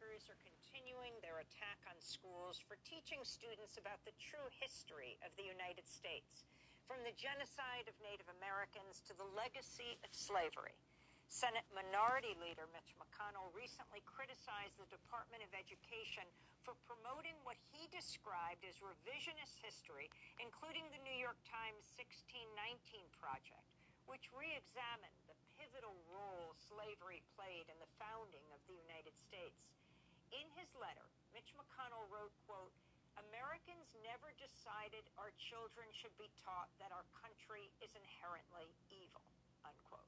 lawmakers are continuing their attack on schools for teaching students about the true history of the United States, from the genocide of Native Americans to the legacy of slavery. Senate Minority Leader Mitch McConnell recently criticized the Department of Education for promoting what he described as revisionist history, including the New York Times 1619 Project, which re-examined the pivotal role slavery played in the founding of the United States. In his letter, Mitch McConnell wrote, quote, "Americans never decided our children should be taught that our country is inherently evil," unquote.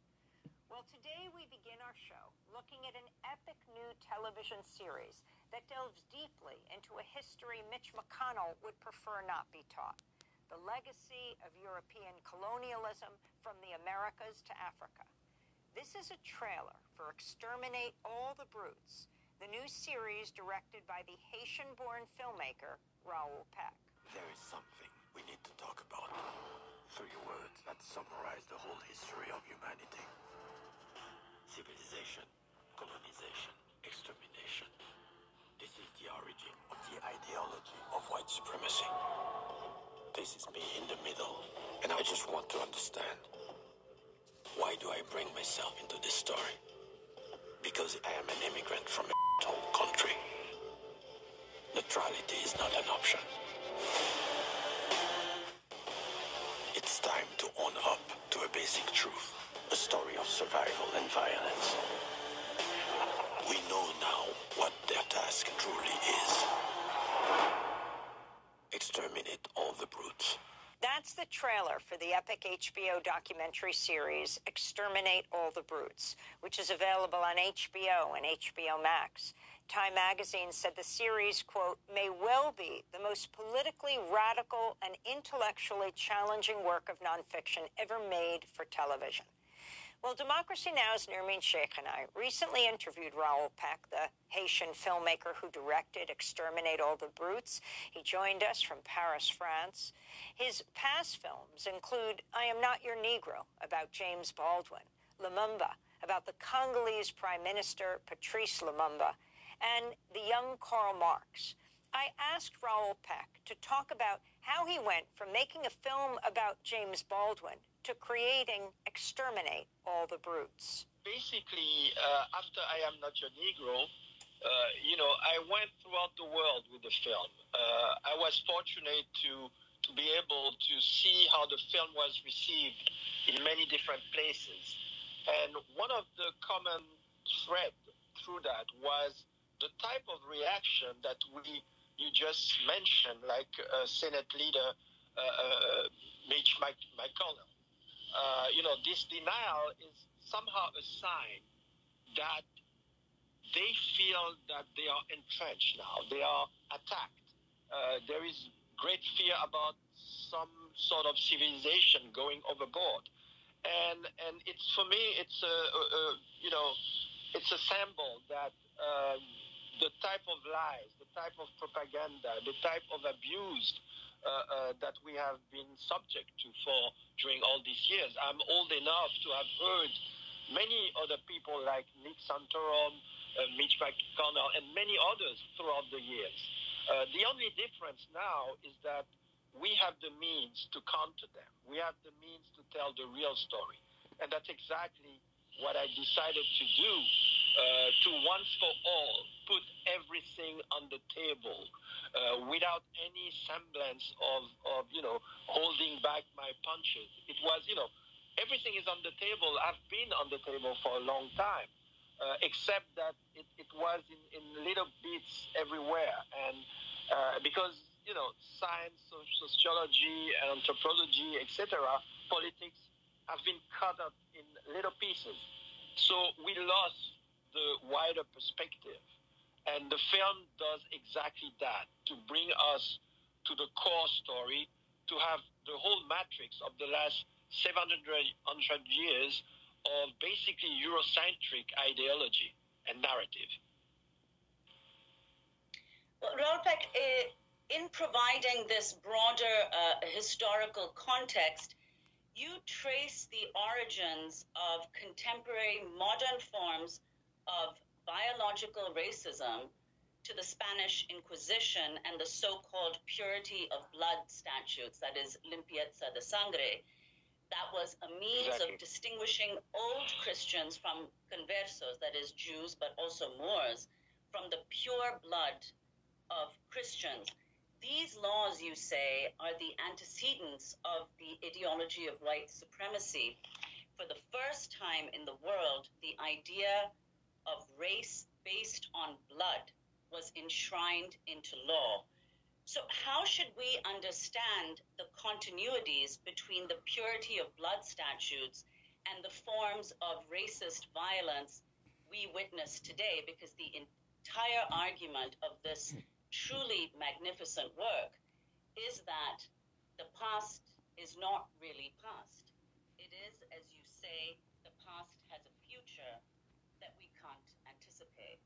Well, today we begin our show looking at an epic new television series that delves deeply into a history Mitch McConnell would prefer not be taught: the legacy of European colonialism from the Americas to Africa. This is a trailer for Exterminate All the Brutes, the new series directed by the Haitian-born filmmaker Raoul Peck. There is something we need to talk about. Three words that summarize the whole history of humanity: civilization, colonization, extermination. This is the origin of the ideology of white supremacy. This is me in the middle, and I just want to understand. Why do I bring myself into this story? Because I am an immigrant from a home country. Neutrality is not an option. It's time to own up to a basic truth: a story of survival and violence. We know now what their task truly is. Exterminate all the brutes. That's the trailer for the epic HBO documentary series Exterminate All the Brutes, which is available on HBO and HBO Max. Time magazine said the series, quote, "may well be the most politically radical and intellectually challenging work of nonfiction ever made for television." Well, Democracy Now!'s Nermeen Sheikh and I recently interviewed Raoul Peck, the Haitian filmmaker who directed Exterminate All the Brutes. He joined us from Paris, France. His past films include I Am Not Your Negro, about James Baldwin, Lumumba, about the Congolese Prime Minister Patrice Lumumba, and The Young Karl Marx. I asked Raoul Peck to talk about how he went from making a film about James Baldwin to creating Exterminate All the Brutes. Basically, after I Am Not Your Negro, I went throughout the world with the film. I was fortunate to be able to see how the film was received in many different places. And one of the common threads through that was the type of reaction that you just mentioned, like Senate Leader Mitch McConnell. This denial is somehow a sign that they feel that they are entrenched now. They are attacked. There is great fear about some sort of civilization going overboard, and it's, for me, it's a symbol that the type of lies, the type of propaganda, the type of abuse that we have been subject to for during all these years. I'm old enough to have heard many other people like Nick Santorum, Mitch McConnell, and many others throughout the years. The only difference now is that we have the means to counter them. We have the means to tell the real story. And that's exactly what I decided to do, to once for all put everything on the table without any semblance of holding back my punches. It was, everything is on the table. I've been on the table for a long time, except that it was in little bits everywhere. And because, science, sociology, and anthropology, etc., politics, have been cut up in little pieces. So we lost the wider perspective. And the film does exactly that, to bring us to the core story, to have the whole matrix of the last 700 years of basically Eurocentric ideology and narrative. Well, Raoul Peck, in providing this broader historical context, you trace the origins of contemporary modern forms of biological racism to the Spanish Inquisition and the so-called purity of blood statutes, that is, limpieza de sangre, that was a means of distinguishing old Christians from conversos, that is, Jews, but also Moors, from the pure blood of Christians. These laws, you say, are the antecedents of the ideology of white supremacy. For the first time in the world, the idea of race based on blood was enshrined into law. So how should we understand the continuities between the purity of blood statutes and the forms of racist violence we witness today? Because the entire argument of this truly magnificent work is that the past is not really past. It is, as you say, the past has a future that we can't anticipate.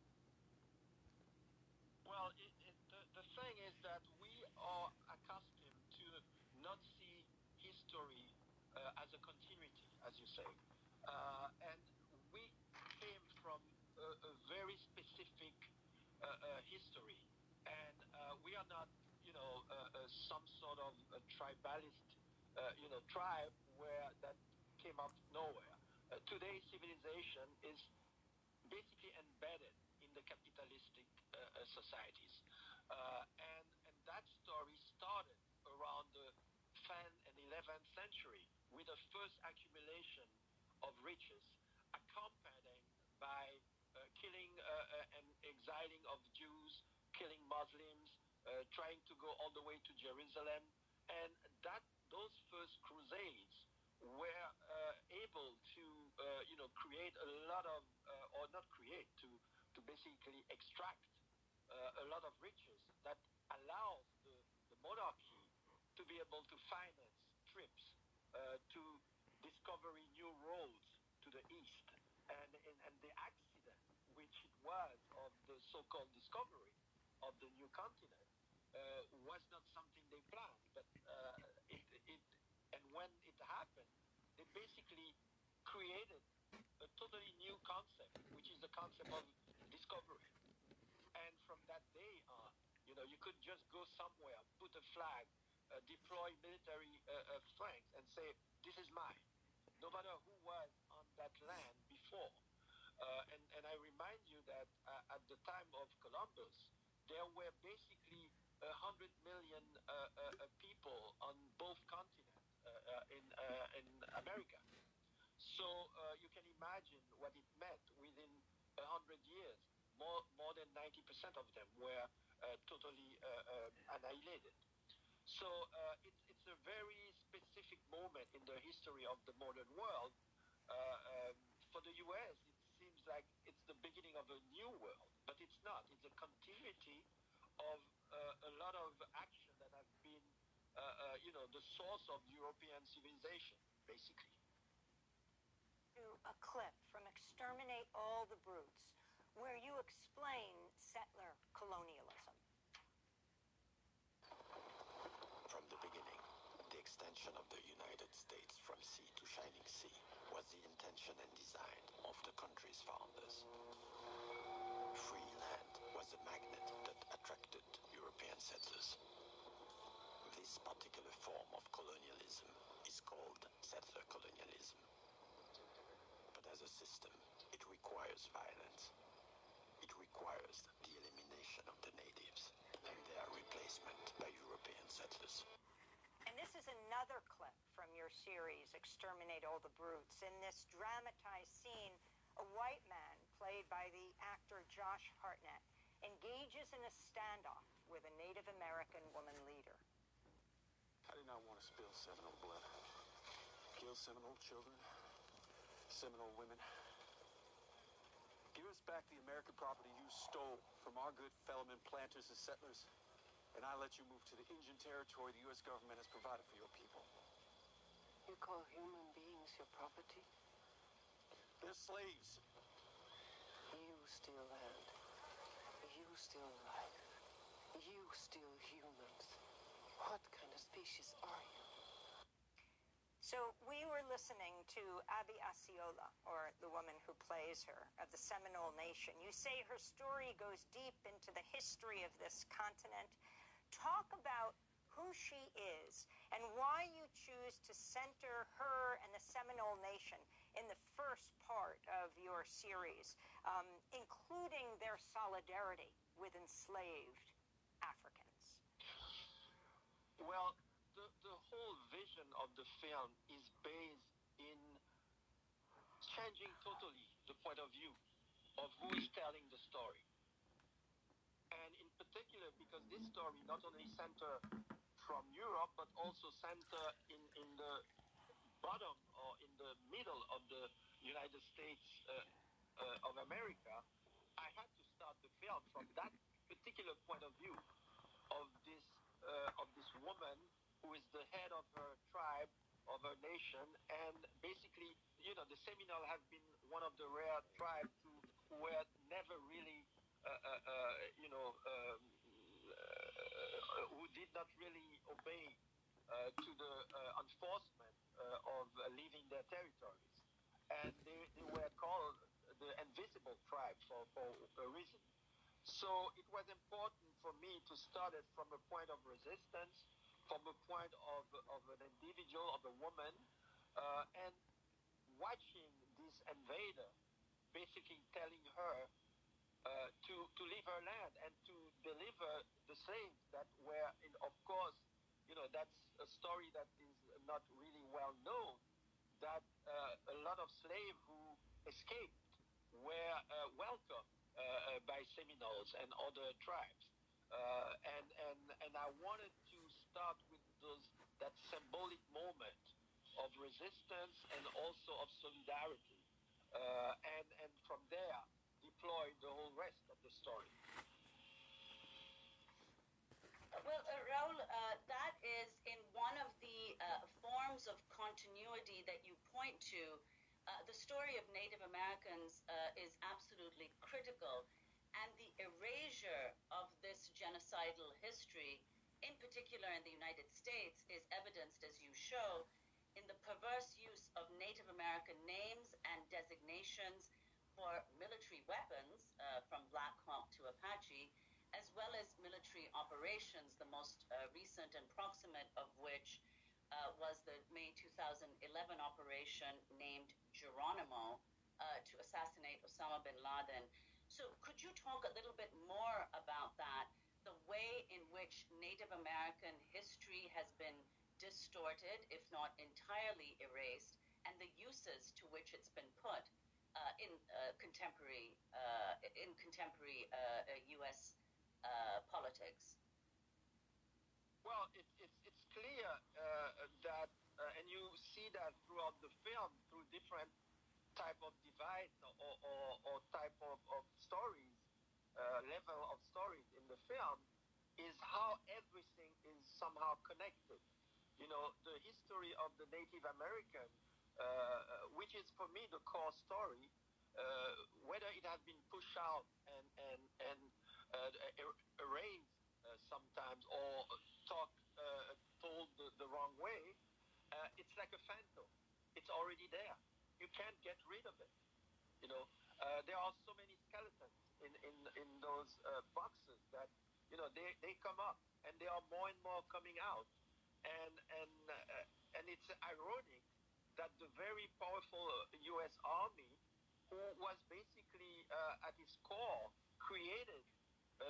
Well, the thing is that we are accustomed to not see history as a continuity, as you say. And we came from a very specific history. And we are not, you know, some sort of a tribalist, you know, tribe where that came out of nowhere. Today's civilization is basically embedded in the capitalistic societies. And that story started around the 10th and 11th century with the first accumulation of riches accompanied by killing and exiling of Jews, killing Muslims, trying to go all the way to Jerusalem. And that those first crusades were able to, you know, create a lot of, or not create, to basically extract a lot of riches that allows the monarchy to be able to finance trips to discovering new roads to the east. And the accident, which it was of the so-called discovery of the new continent, was not something they planned, but and when it happened, they basically created a totally new concept, which is the concept of discovery. And from that day on, you know, you could just go somewhere, put a flag, deploy military strength, and say, this is mine, no matter who was on that land before. And I remind you that at the time of Columbus, there were basically 100 million people on both continents in America. So you can imagine what it meant within 100 years. More than 90% of them were totally annihilated. So it's a very specific moment in the history of the modern world. For the U.S., it seems like it's the beginning of a new world. But it's not. It's a continuity of a lot of action that have been, you know, the source of European civilization, basically. A clip from Exterminate All the Brutes, where you explain settler colonialism. From the beginning, the extension of the United States from sea to shining sea was the intention and design of the country's founders. Free land was a magnet that attracted European settlers. This particular form of colonialism is called settler colonialism. But as a system, it requires violence. It requires the elimination of the natives and their replacement by European settlers. And this is another clip from your series, Exterminate All the Brutes. In this dramatized scene, a white man, played by the actor Josh Hartnett, engages in a standoff with a Native American woman leader. I did not want to spill Seminole blood, kill Seminole children, Seminole women. Give us back the American property you stole from our good fellowmen, planters and settlers, and I let you move to the Indian territory the U.S. government has provided for your people. You call human beings your property? They're slaves. You steal land. You steal life. You steal humans. What kind of species are you? So we were listening to Abby Asiola, or the woman who plays her, of the Seminole Nation. You say her story goes deep into the history of this continent. Talk about who she is and why you choose to center her and the Seminole Nation in the first part of your series, including their solidarity with enslaved Africans. Well, the whole vision of the film is based in changing totally the point of view of who is telling the story. And in particular, because this story not only centers from Europe, but also centers in the bottom or in the middle of the United States of America, I had to start the film from that particular point of view of this woman who is the head of her tribe, of her nation, and basically, you know, the Seminole have been one of the rare tribes who were never really, who did not really obey to the enforcement of leaving their territories. And they were called the invisible tribe for a reason. So it was important for me to start it from a point of resistance, from a point of an individual, of a woman, and watching this invader basically telling her to leave her land and to deliver the slaves that were, in, of course, you know, that's a story that is not really well known, that a lot of slaves who escaped were welcomed by Seminoles and other tribes. And I wanted to start with that symbolic moment of resistance and also of solidarity, and from there deploy the whole rest of the story. Well, Raoul, that is in one of the forms of continuity that you point to. The story of Native Americans is absolutely critical. And the erasure of this genocidal history, in particular in the United States, is evidenced, as you show, in the perverse use of Native American names and designations for military weapons, from Black Hawk to Apache, as well as military operations, the most recent and proximate of which was the May 2011 operation named Geronimo to assassinate Osama bin Laden. So could you talk a little bit more about that, the way in which Native American history has been distorted, if not entirely erased, and the uses to which it's been put in contemporary U.S. Politics? Well, it's clear that, and you see that throughout the film, through different type of divide or type of stories, level of stories in the film, is how everything is somehow connected. You know, the history of the Native American, which is for me the core story, whether it has been pushed out and erased sometimes or told the wrong way, it's like a phantom. It's already there. You can't get rid of it, you know. There are so many skeletons in those boxes that, you know, they come up and they are more and more coming out, and it's ironic that the very powerful U.S. Army, who was basically at its core created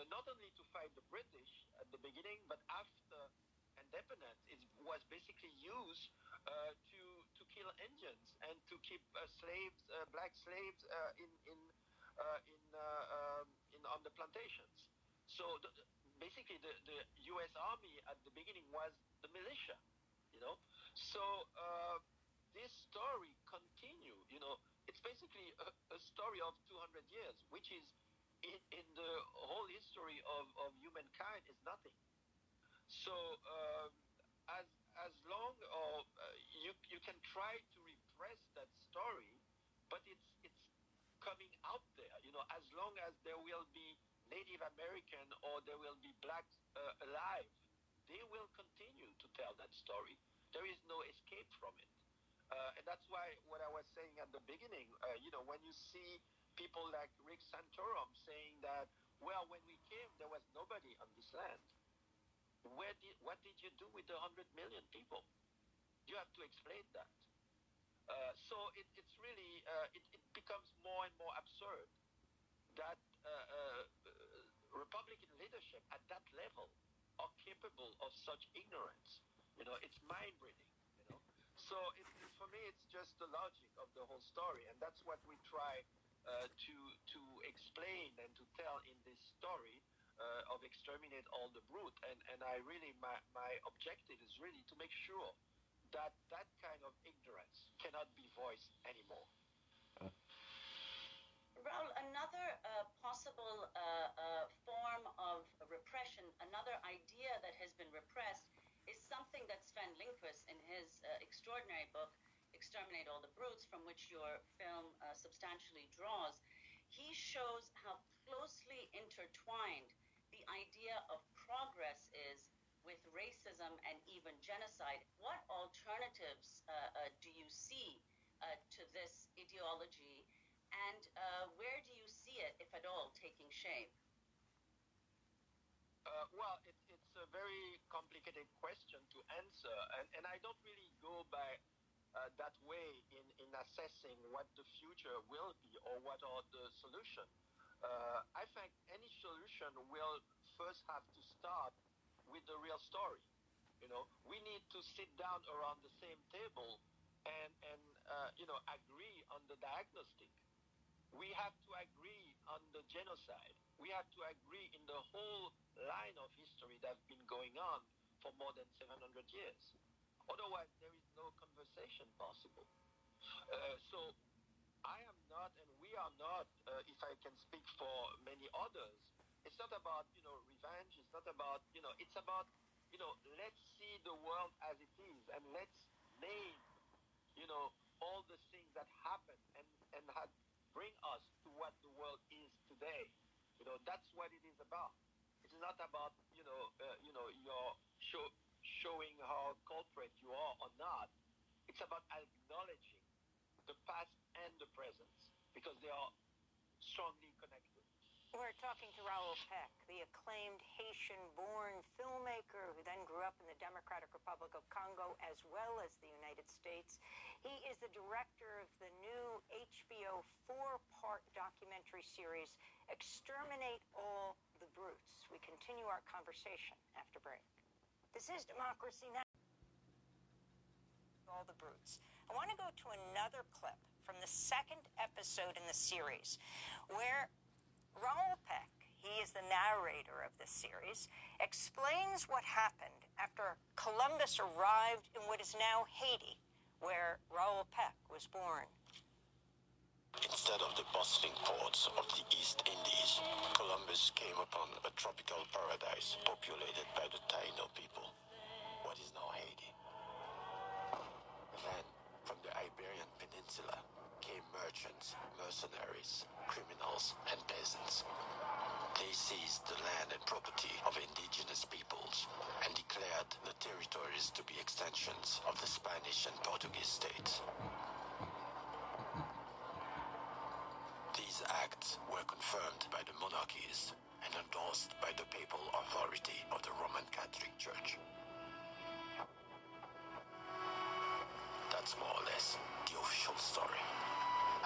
not only to fight the British at the beginning, but after independence, it was basically used to kill Indians and to keep slaves, black slaves, in on the plantations. So basically, the U.S. Army at the beginning was the militia, you know. So this story continues. You know, it's basically a story of 200 years, which is in the whole history of humankind is nothing. So as long or you can try to repress that story, but it's coming out there. You know, as long as there will be Native American or there will be blacks alive, they will continue to tell that story. There is no escape from it. And that's why what I was saying at the beginning, when you see people like Rick Santorum saying that, well, when we came, there was nobody on this land. What did you do with the 100 million people? You have to explain that. So it's really, it becomes more and more absurd that Republican leadership at that level are capable of such ignorance. It's mind-reading. So for me, it's just the logic of the whole story, and that's what we try to explain and to tell in this story of Exterminate All the Brutes. And I really, my objective is really to make sure that that kind of ignorance cannot be voiced anymore. Raoul, another possible form of repression, another idea that has been repressed, is something that Sven Lindqvist, in his extraordinary book, Exterminate All the Brutes, from which your film substantially draws, he shows how closely intertwined the idea of progress is with racism and even genocide. What alternatives do you see to this ideology, and where do you see it, if at all, taking shape? Well, it's a very complicated question to answer, and I don't really go by that way in assessing what the future will be or what are the solution. I think any solution will first have to start with the real story. We need to sit down around the same table and agree on the diagnostic. We have to agree on the genocide. We have to agree in the whole line of history that's been going on for more than 700 years. Otherwise, there is no conversation possible. So I am not, and we are not, if I can speak for many others, it's not about, revenge. It's not about, it's about, let's see the world as it is, and let's name, all the things that happened and had bring us to what the world is today. That's what it is about. It's not about, your showing how culprit you are or not. It's about acknowledging the past and the present, because they are strongly connected. We're talking to Raoul Peck, the acclaimed Haitian-born filmmaker who then grew up in the Democratic Republic of Congo as well as the United States. He is the director of the new HBO 4-part documentary series, Exterminate All the Brutes. We continue our conversation after break. This is Democracy Now! All the Brutes. I want to go to another clip from the second episode in the series where Raoul Peck, he is the narrator of this series, explains what happened after Columbus arrived in what is now Haiti, where Raoul Peck was born. Instead of the bustling ports of the East Indies, Columbus came upon a tropical paradise populated by the Taíno people, what is now Haiti. Then, from the Iberian Peninsula, came merchants, mercenaries, criminals, and peasants. They seized the land and property of indigenous peoples and declared the territories to be extensions of the Spanish and Portuguese states. These acts were confirmed by the monarchies and endorsed by the papal authority of the Roman Catholic Church. That's more or less the official story.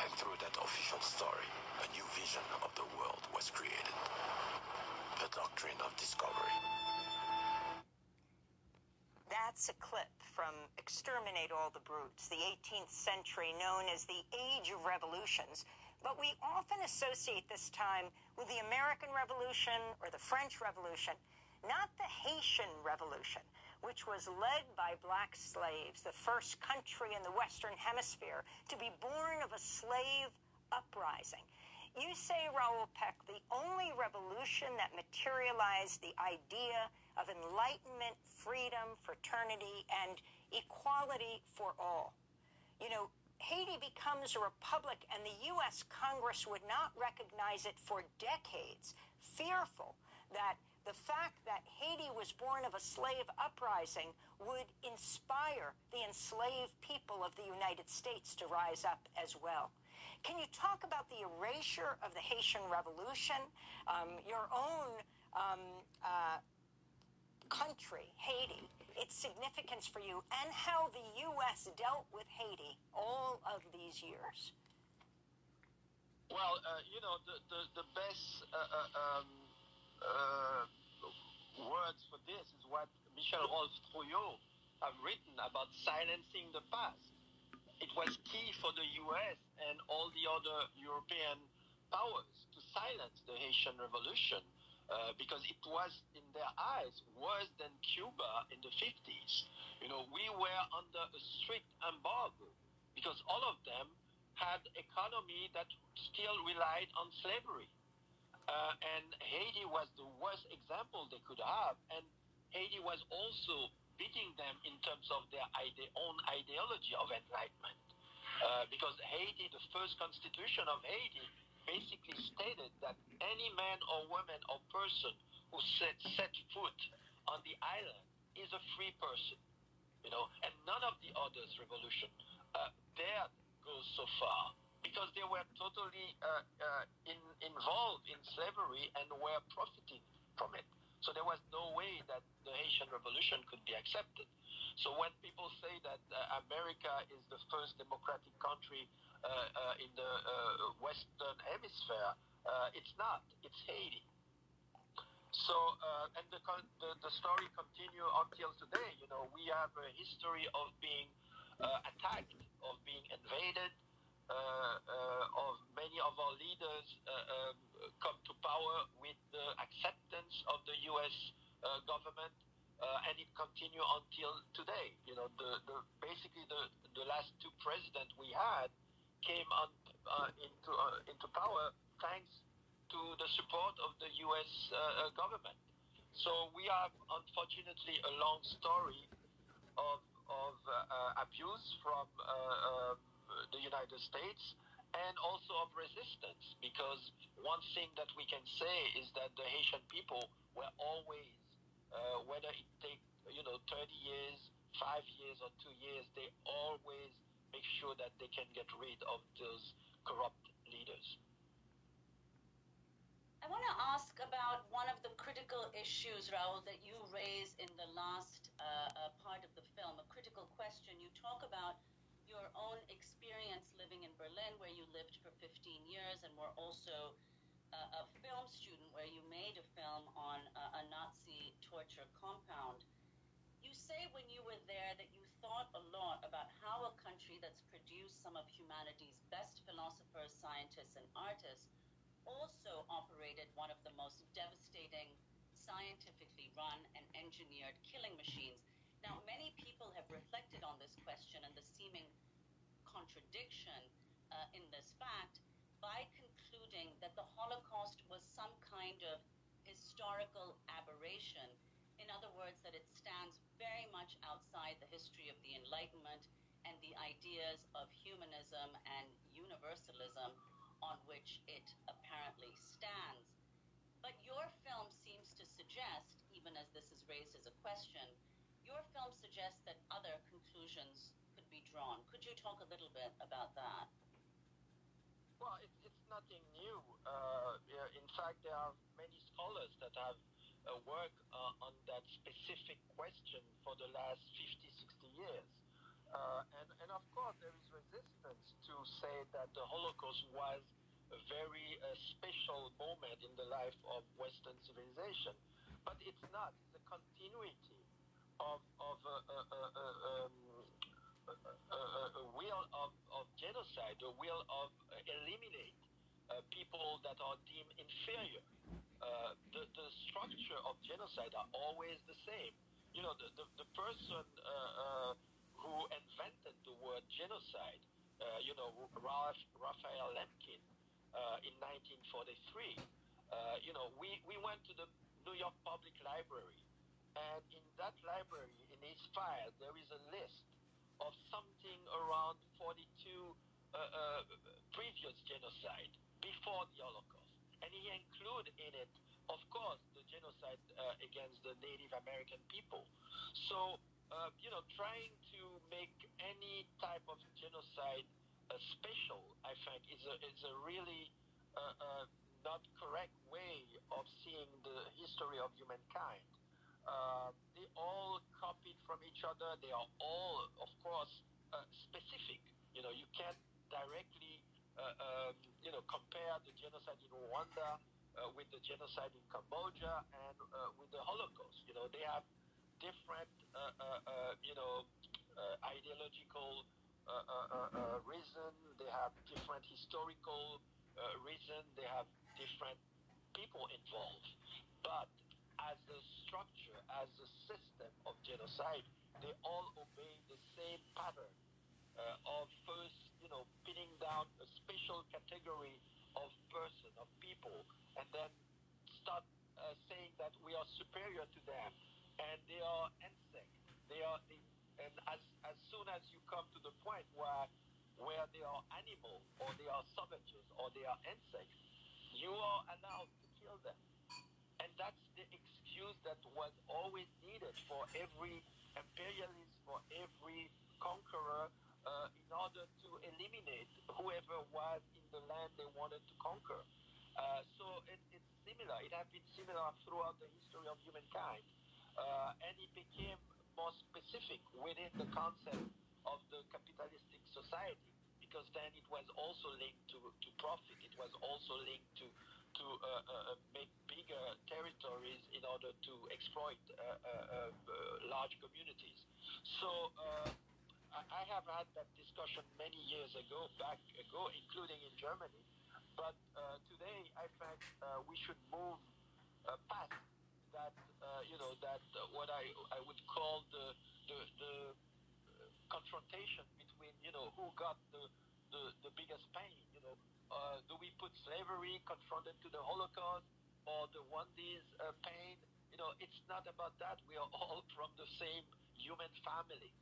And through that official story, a new vision of the world was created. The Doctrine of Discovery. That's a clip from Exterminate All the Brutes, the 18th century known as the Age of Revolutions. But we often associate this time with the American Revolution or the French Revolution, not the Haitian Revolution, which was led by black slaves, the first country in the Western Hemisphere to be born of a slave uprising. You say, Raoul Peck, the only revolution that materialized the idea of enlightenment, freedom, fraternity, and equality for all. Haiti becomes a republic, and the U.S. Congress would not recognize it for decades, fearful that the fact that Haiti was born of a slave uprising would inspire the enslaved people of the United States to rise up as well. Can you talk about the erasure of the Haitian Revolution, your own country, Haiti, its significance for you, and how the U.S. dealt with Haiti all of these years? Well, you know, the best words for this is what Michel-Rolph Trouillot have written about silencing the past. It was key for the U.S. and all the other European powers to silence the Haitian Revolution because it was, in their eyes, worse than Cuba in the 50s. You know, we were under a strict embargo because all of them had economy that still relied on slavery. And Haiti was the worst example they could have. And Haiti was also beating them in terms of their own ideology of enlightenment. Because Haiti, the first constitution of Haiti, basically stated that any man or woman or person who set foot on the island is a free person. You know, and none of the others' revolution dared go so far, because they were totally involved in slavery and were profiting from it. So there was no way that the Haitian Revolution could be accepted. So when people say that America is the first democratic country in the Western Hemisphere, it's not. It's Haiti. So, and the story continues until today. You know, we have a history of being attacked, of being invaded, of many of our leaders come to power with the acceptance of the U.S. Government, and it continues until today. You know, basically the last two presidents we had came on into power thanks to the support of the U.S. Government. So we have, unfortunately, a long story of abuse from the United States, and also of resistance, because one thing that we can say is that the Haitian people were always, whether it take, you know, 30 years, 5 years, or 2 years, they always make sure that they can get rid of those corrupt leaders. I want to ask about one of the critical issues, Raoul, that you raise in the last part of the film, a critical question. You talk about your own experience living in Berlin, where you lived for 15 years and were also a film student, where you made a film on a Nazi torture compound. You say when you were there that you thought a lot about how a country that's produced some of humanity's best philosophers, scientists, and artists also operated one of the most devastating, scientifically run and engineered killing machines. Now, many people have reflected on this question and the seeming contradiction in this fact by concluding that the Holocaust was some kind of historical aberration. In other words, that it stands very much outside the history of the Enlightenment and the ideas of humanism and universalism on which it apparently stands. But your film seems to suggest, even as this is raised as a question, your film suggests that other conclusions could be drawn. Could you talk a little bit about that? Well, it's nothing new. In fact, there are many scholars that have worked on that specific question for the last 50, 60 years. And of course, there is resistance to say that the Holocaust was a very special moment in the life of Western civilization. But it's not. It's a continuity of a will of genocide, a will of eliminate people that are deemed inferior. The structure of genocide are always the same. You know, the person who invented the word genocide, you know, Ralph Raphael Lemkin in 1943, you know, we went to the New York Public Library. And in that library, in his file, there is a list of something around 42 previous genocide before the Holocaust. And he included in it, of course, the genocide against the Native American people. So, trying to make any type of genocide special, I think, is a really not correct way of seeing the history of humankind. They all copied from each other. They are all, of course, specific. You can't directly, compare the genocide in Rwanda with the genocide in Cambodia and with the Holocaust. They have different, ideological reason. They have different historical reason. They have different people involved. But as a structure, as a system of genocide, they all obey the same pattern of first, pinning down a special category of person, of people, and then start saying that we are superior to them, and they are insects. And as soon as you come to the point where they are animals, or they are savages, or they are insects, you are allowed to kill them. And that's the excuse that was always needed for every imperialist, for every conqueror, in order to eliminate whoever was in the land they wanted to conquer. So it's similar. It has been similar throughout the history of humankind. And it became more specific within the concept of the capitalistic society, because then it was also linked to profit. It was also linked to make bigger territories in order to exploit large communities. So I have had that discussion many years ago, including in Germany. But today, I think we should move past that. What I would call the confrontation between who got the biggest pain. Do we put slavery confronted to the Holocaust or the Rwandan's pain? It's not about that. We are all from the same human family.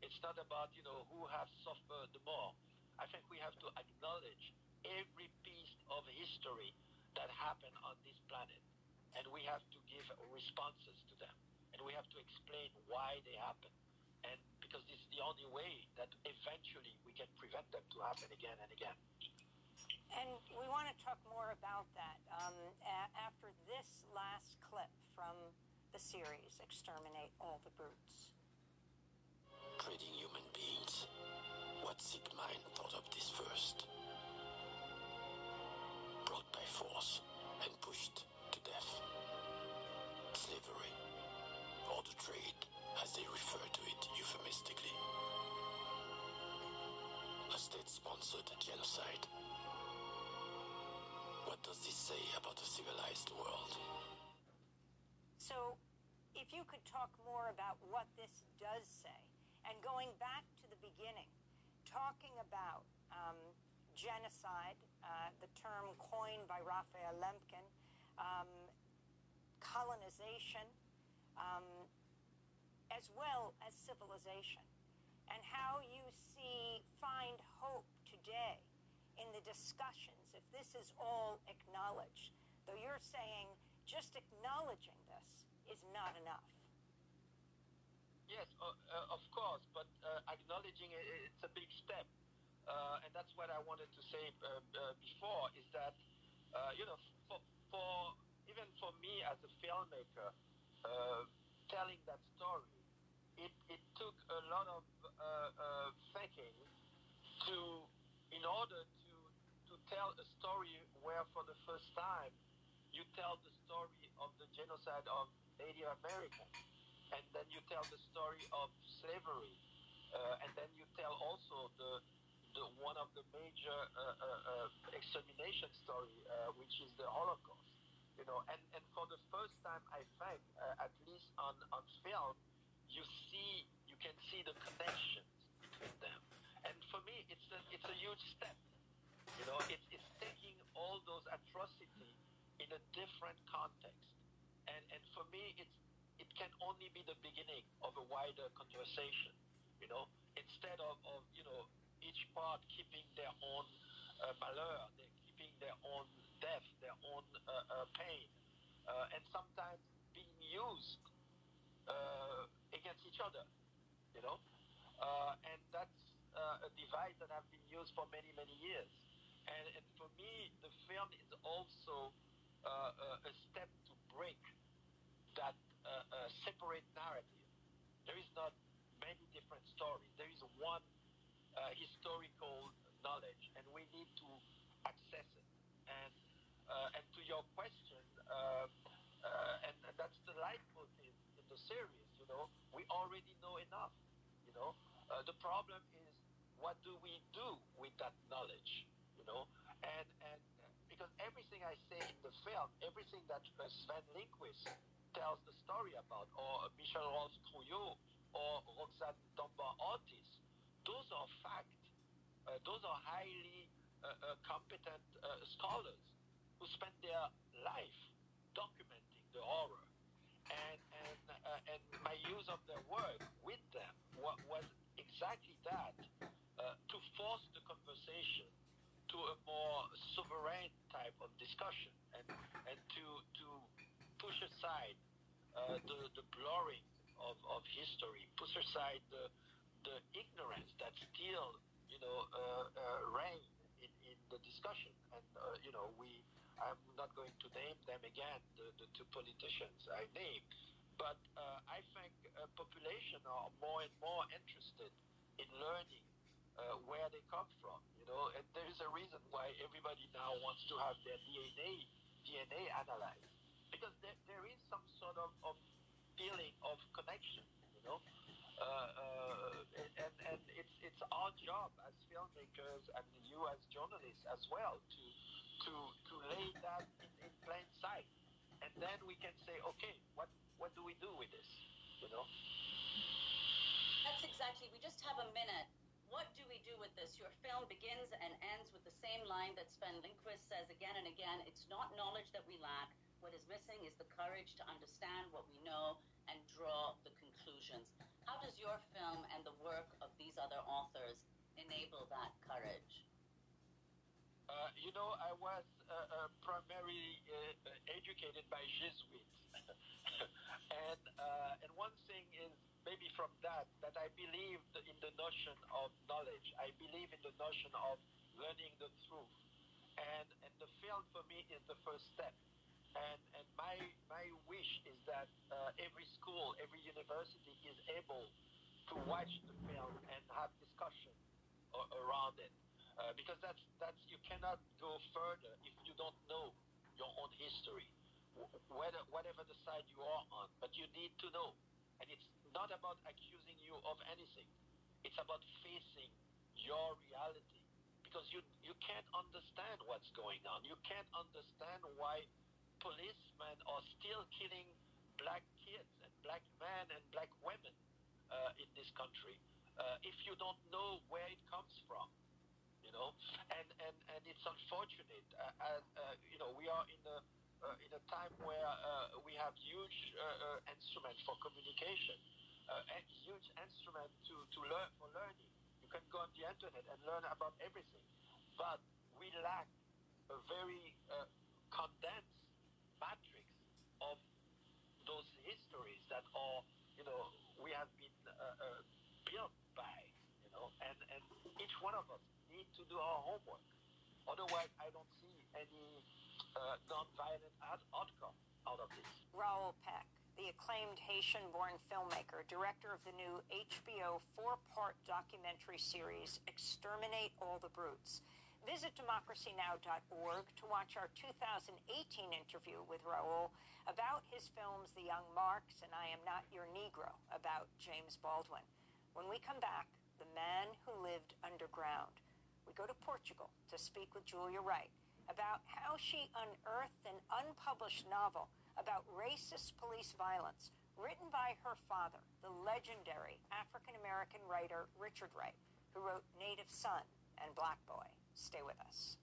It's not about, who has suffered the more. I think we have to acknowledge every piece of history that happened on this planet. And we have to give responses to them. And we have to explain why they happened. And because this is the only way that eventually we can prevent them to happen again and again. And we want to talk more about that after this last clip from the series, Exterminate All the Brutes. Trading human beings. What sick mind thought of this first? Brought by force and pushed to death. Slavery, or the trade, as they refer to it euphemistically. A state-sponsored genocide. What does this say about a civilized world? So, if you could talk more about what this does say, and going back to the beginning, talking about genocide, the term coined by Raphael Lemkin, colonization, as well as civilization, and how you find hope today in the discussions, if this is all acknowledged, though you're saying just acknowledging this is not enough. Yes, of course, but acknowledging it's a big step, and that's what I wanted to say before. Is that for even for me as a filmmaker, telling that story, it took a lot of thinking in order to tell a story where for the first time you tell the story of the genocide of Native Americans. And then you tell the story of slavery, and then you tell also the one of the major extermination story, which is the Holocaust. And for the first time, I think, at least on film, you can see the connections between them. And for me, it's a huge step. It's taking all those atrocities in a different context. And for me, it can only be the beginning of a wider conversation, instead of each part keeping their own malheur, they're keeping their own death, their own pain, and sometimes being used each other, you know. And that's a device that has been used for many, many years. And for me, the film is also a step to break that separate narrative. There is not many different stories. There is one historical knowledge, and we need to access it. And to your question, and that's the leitmotif in the series, you know, we already know enough, you know. The problem is, what do we do with that knowledge, you know? And because everything I say in the film, everything that Sven Lindqvist tells the story about, or Michel-Rolph Trouillot, or Roxanne Dombard-Artis, those are facts. Those are highly competent scholars who spend their life documenting the horror, and my use of their work with them was exactly that, to force the conversation to a more sovereign type of discussion, and to push aside the blurring of history, push aside the ignorance that still, you know, reigns in the discussion. And you know, I'm not going to name them again, the two politicians I named, but I think population are more and more interested in learning where they come from, you know, and there is a reason why everybody now wants to have their DNA analyzed, because there is some sort of feeling of connection, you know. And it's our job as filmmakers and you as journalists as well to lay that in plain sight, and then we can say, okay, what do we do with this, you know? That's exactly. We just have a minute. What do we do with this? Your film begins and ends with the same line that Sven Lindqvist says again and again. It's not knowledge that we lack. What is missing is the courage to understand what we know and draw the conclusions. How does your film and the work of these other authors enable that courage? You know, I was primarily educated by Jesuits. And one thing is, maybe from that I believed in the notion of knowledge. I believe in the notion of learning the truth. And the film for me is the first step. And my wish is that every school, every university is able to watch the film and have discussion around it, because that's you cannot go further if you don't know your own history, whatever the side you are on. But you need to know, and it's not about accusing you of anything. It's about facing your reality, because you can't understand what's going on. You can't understand why policemen are still killing black kids and black men and black women in this country if you don't know where it comes from, you know. And it's unfortunate. You know, we are in a time where we have huge instruments for communication, and huge instruments to learn, for learning. You can go on the internet and learn about everything, but we lack a very condensed matrix of those histories that are, you know, we have been built by, you know, and each one of us need to do our homework. Otherwise, I don't see any non-violent outcome out of this. Raoul Peck, the acclaimed Haitian-born filmmaker, director of the new HBO 4-part documentary series, Exterminate All the Brutes. Visit democracynow.org to watch our 2018 interview with Raoul about his films The Young Marx and I Am Not Your Negro, about James Baldwin. When we come back, The Man Who Lived Underground. We go to Portugal to speak with Julia Wright about how she unearthed an unpublished novel about racist police violence written by her father, the legendary African-American writer Richard Wright, who wrote Native Son and Black Boy. Stay with us.